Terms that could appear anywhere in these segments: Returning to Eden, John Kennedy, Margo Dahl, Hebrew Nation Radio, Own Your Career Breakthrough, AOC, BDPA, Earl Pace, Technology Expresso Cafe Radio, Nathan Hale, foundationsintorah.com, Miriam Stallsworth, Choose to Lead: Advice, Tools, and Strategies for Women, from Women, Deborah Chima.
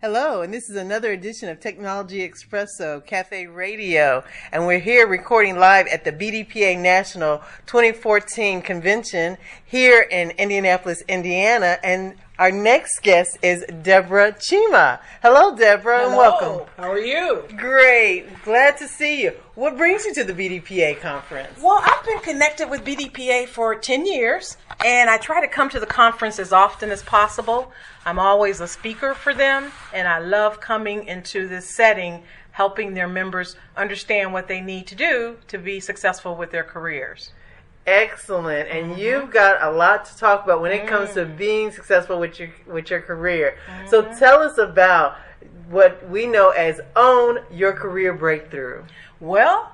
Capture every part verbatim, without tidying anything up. Hello, and this is another edition of Technology Expresso Cafe Radio, and we're here recording live at the B D P A National twenty fourteen Convention here in Indianapolis, Indiana, and our next guest is Deborah Chima. Hello, Deborah, Hello. And welcome. How are you? Great. Glad to see you. What brings you to the B D P A conference? Well, I've been connected with B D P A for ten years, and I try to come to the conference as often as possible. I'm always a speaker for them, and I love coming into this setting, helping their members understand what they need to do to be successful with their careers. Excellent, and mm-hmm. you've got a lot to talk about when it mm. comes to being successful with your with your career. Mm-hmm. So tell us about what we know as Own Your Career Breakthrough. Well,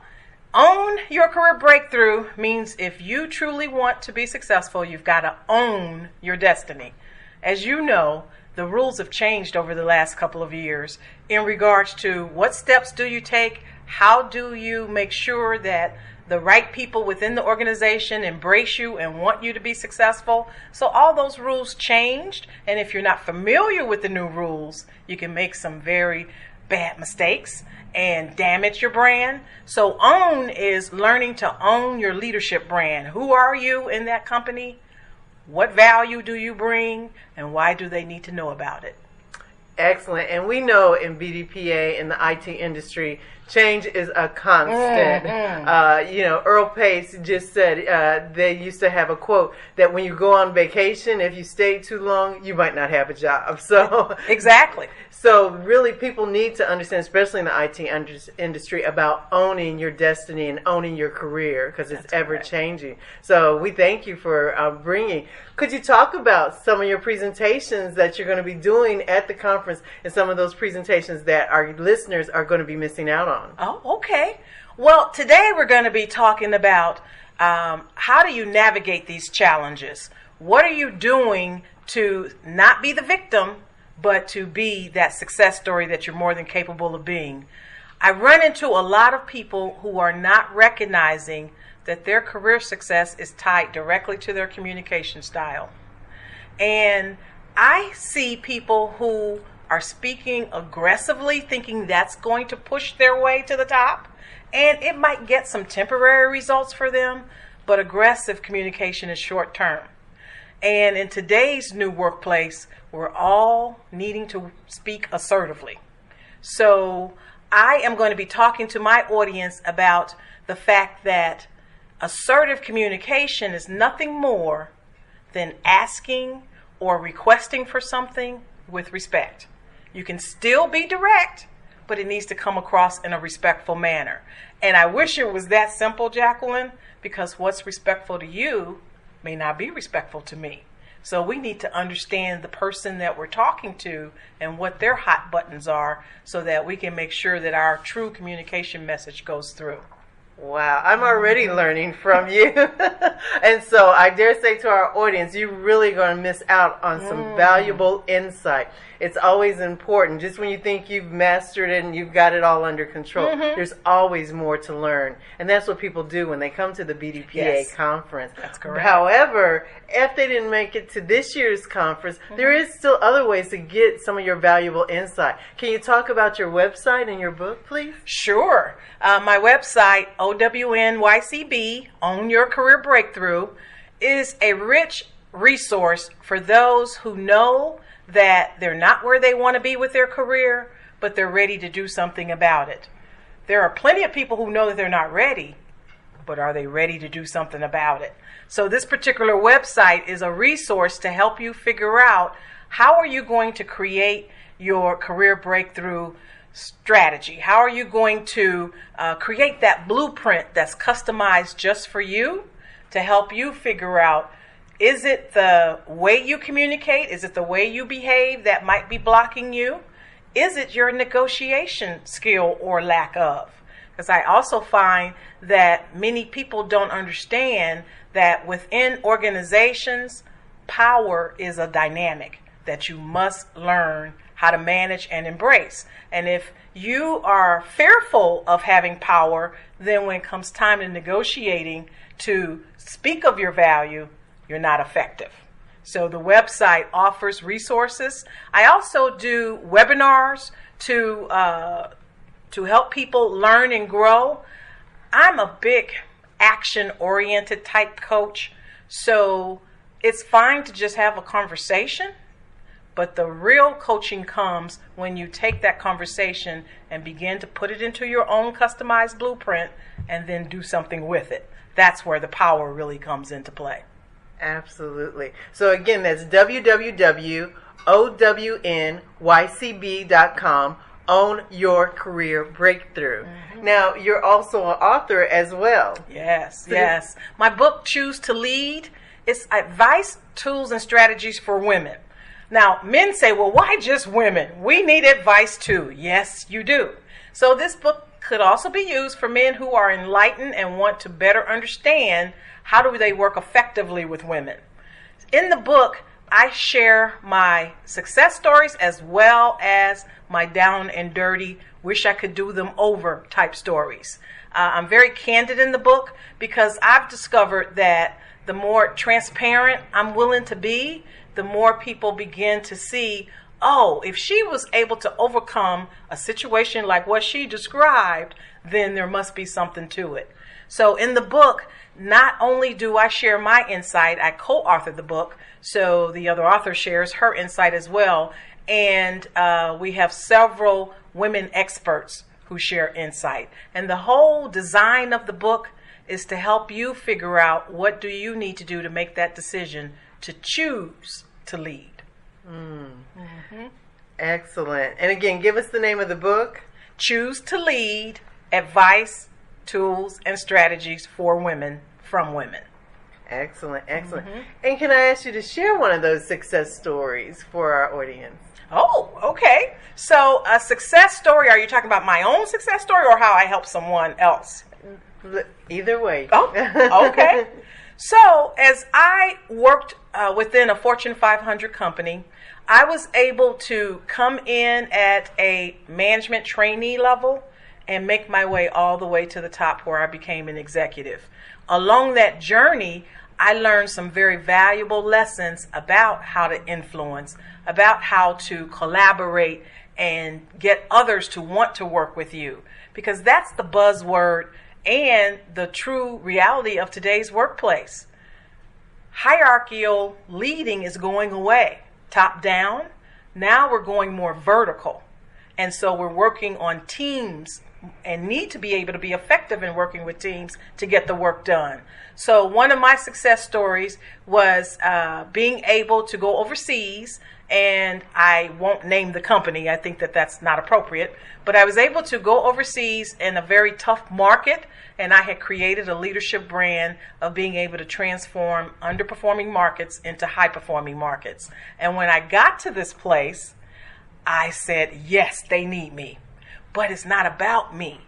Own Your Career Breakthrough means if you truly want to be successful, you've got to own your destiny. As you know, the rules have changed over the last couple of years in regards to what steps do you take, how do you make sure that the right people within the organization embrace you and want you to be successful. So all those rules changed, and if you're not familiar with the new rules, you can make some very bad mistakes and damage your brand. So own is learning to own your leadership brand. Who are you in that company? What value do you bring? And why do they need to know about it? Excellent. And we know in B D P A, in the I T industry, change is a constant. Mm-hmm. Uh, you know, Earl Pace just said uh, they used to have a quote that when you go on vacation, if you stay too long, you might not have a job. So exactly. So really people need to understand, especially in the I T under- industry, about owning your destiny and owning your career because it's ever-changing. Right. So we thank you for uh, bringing. Could you talk about some of your presentations that you're going to be doing at the conference? And some of those presentations that our listeners are going to be missing out on. Oh, okay. Well, today we're going to be talking about um, how do you navigate these challenges? What are you doing to not be the victim, but to be that success story that you're more than capable of being? I run into a lot of people who are not recognizing that their career success is tied directly to their communication style. And I see people who are speaking aggressively, thinking that's going to push their way to the top, and it might get some temporary results for them, but aggressive communication is short term. And in today's new workplace, we're all needing to speak assertively. So I am going to be talking to my audience about the fact that assertive communication is nothing more than asking or requesting for something with respect. You can still be direct, but it needs to come across in a respectful manner. And I wish it was that simple, Jacqueline, because what's respectful to you may not be respectful to me. So we need to understand the person that we're talking to and what their hot buttons are so that we can make sure that our true communication message goes through. Wow, I'm already learning from you. And so I dare say to our audience, you're really going to miss out on some mm. valuable insight. It's always important. Just when you think you've mastered it and you've got it all under control, mm-hmm. there's always more to learn. And that's what people do when they come to the B D P A yes. conference. That's correct. However, if they didn't make it to this year's conference, mm-hmm. there is still other ways to get some of your valuable insight. Can you talk about your website and your book, please? Sure. Uh, my website, O W N Y C B, Own Your Career Breakthrough, is a rich resource for those who know that they're not where they want to be with their career, but they're ready to do something about it. There are plenty of people who know that they're not ready, but are they ready to do something about it? So this particular website is a resource to help you figure out how are you going to create your career breakthrough strategy. How are you going to uh, create that blueprint that's customized just for you to help you figure out, is it the way you communicate? Is it the way you behave that might be blocking you? Is it your negotiation skill or lack of? Because I also find that many people don't understand that within organizations, power is a dynamic that you must learn how to manage and embrace. And if you are fearful of having power, then when it comes time to negotiating to speak of your value, you're not effective. So the website offers resources. I also do webinars to uh, to help people learn and grow. I'm a big action-oriented type coach, so it's fine to just have a conversation, but the real coaching comes when you take that conversation and begin to put it into your own customized blueprint and then do something with it. That's where the power really comes into play. Absolutely. So again, that's w w w dot own y c b dot com, Own Your Career Breakthrough. Mm-hmm. Now, you're also an author as well. Yes, so yes. My book, Choose to Lead, it's Advice, Tools, and Strategies for Women. Now, men say, well, why just women? We need advice too. Yes, you do. So this book could also be used for men who are enlightened and want to better understand how do they work effectively with women. In the book, I share my success stories as well as my down and dirty, wish I could do them over type stories. Uh, I'm very candid in the book because I've discovered that the more transparent I'm willing to be, the more people begin to see, oh, if she was able to overcome a situation like what she described, then there must be something to it. So in the book, not only do I share my insight, I co-authored the book, so the other author shares her insight as well. And uh, we have several women experts who share insight. And the whole design of the book is to help you figure out what do you need to do to make that decision to choose to lead. Mm. Mm-hmm. Excellent. And again, give us the name of the book. Choose to Lead, Advice, Tools, and Strategies for Women, from Women. Excellent, excellent. Mm-hmm. And can I ask you to share one of those success stories for our audience? Oh, okay. So a success story, are you talking about my own success story or how I help someone else? Either way. Oh, okay. So as I worked uh, within a Fortune five hundred company, I was able to come in at a management trainee level and make my way all the way to the top where I became an executive. Along that journey, I learned some very valuable lessons about how to influence, about how to collaborate and get others to want to work with you, because that's the buzzword and the true reality of today's workplace. Hierarchical leading is going away, top down. Now we're going more vertical. And so we're working on teams and need to be able to be effective in working with teams to get the work done. So one of my success stories was uh, being able to go overseas, and I won't name the company. I think that that's not appropriate, but I was able to go overseas in a very tough market, and I had created a leadership brand of being able to transform underperforming markets into high-performing markets. And when I got to this place, I said, yes, they need me. But it's not about me.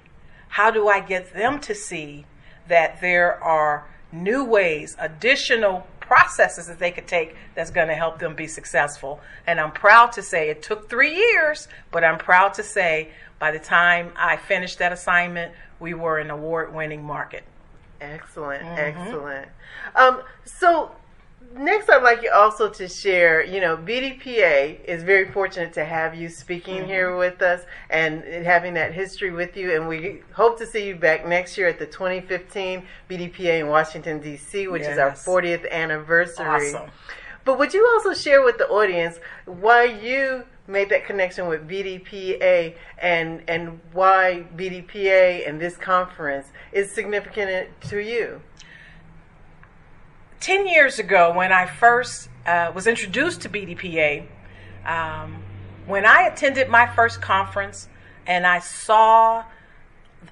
How do I get them to see that there are new ways, additional processes that they could take that's going to help them be successful? And I'm proud to say it took three years, but I'm proud to say by the time I finished that assignment, we were an award-winning market. Excellent, mm-hmm. excellent. Um, so next, I'd like you also to share, you know, B D P A is very fortunate to have you speaking mm-hmm. here with us and having that history with you. And we hope to see you back next year at the twenty fifteen B D P A in Washington, D C, which yes. is our fortieth anniversary. Awesome. But would you also share with the audience why you made that connection with B D P A and, and why B D P A and this conference is significant to you? Ten years ago, when I first uh, was introduced to B D P A, um, when I attended my first conference and I saw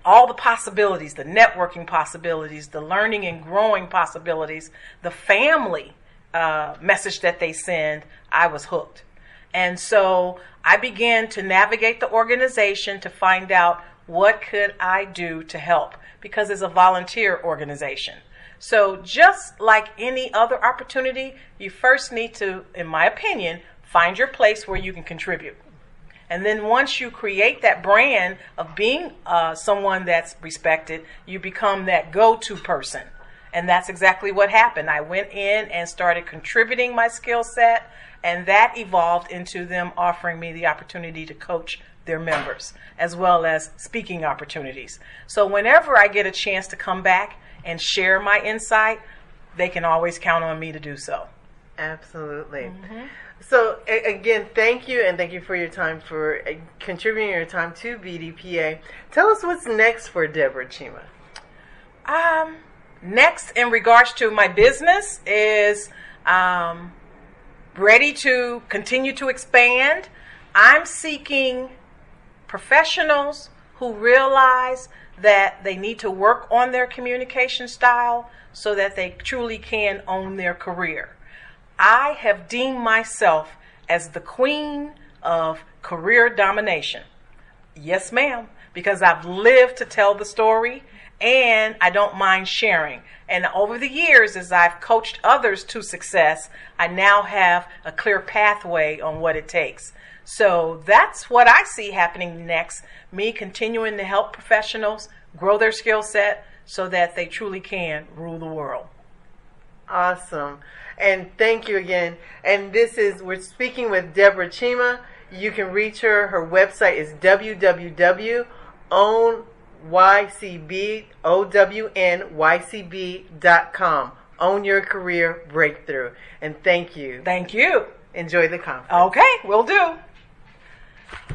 all the possibilities, the networking possibilities, the learning and growing possibilities, the family uh, message that they send, I was hooked. And so I began to navigate the organization to find out what could I do to help, because it's a volunteer organization. So just like any other opportunity, you first need to, in my opinion, find your place where you can contribute. And then once you create that brand of being uh, someone that's respected, you become that go-to person. And that's exactly what happened. I went in and started contributing my skill set, and that evolved into them offering me the opportunity to coach their members, as well as speaking opportunities. So whenever I get a chance to come back and share my insight, they can always count on me to do so. Absolutely. Mm-hmm. So a- again, thank you, and thank you for your time, for uh, contributing your time to B D P A. Tell us what's next for Deborah Chima. Um, next, in regards to my business, is um, ready to continue to expand. I'm seeking professionals who realize that they need to work on their communication style so that they truly can own their career. I have deemed myself as the queen of career domination. Yes, ma'am, because I've lived to tell the story, and I don't mind sharing. And over the years, as I've coached others to success, I now have a clear pathway on what it takes. So that's what I see happening next, me continuing to help professionals grow their skill set so that they truly can rule the world. Awesome. And thank you again. And this is, we're speaking with Deborah Chima. You can reach her. Her website is w w w dot own your career breakthrough dot com. Own Your Career Breakthrough. And thank you. Thank you. Enjoy the conference. Okay, will do.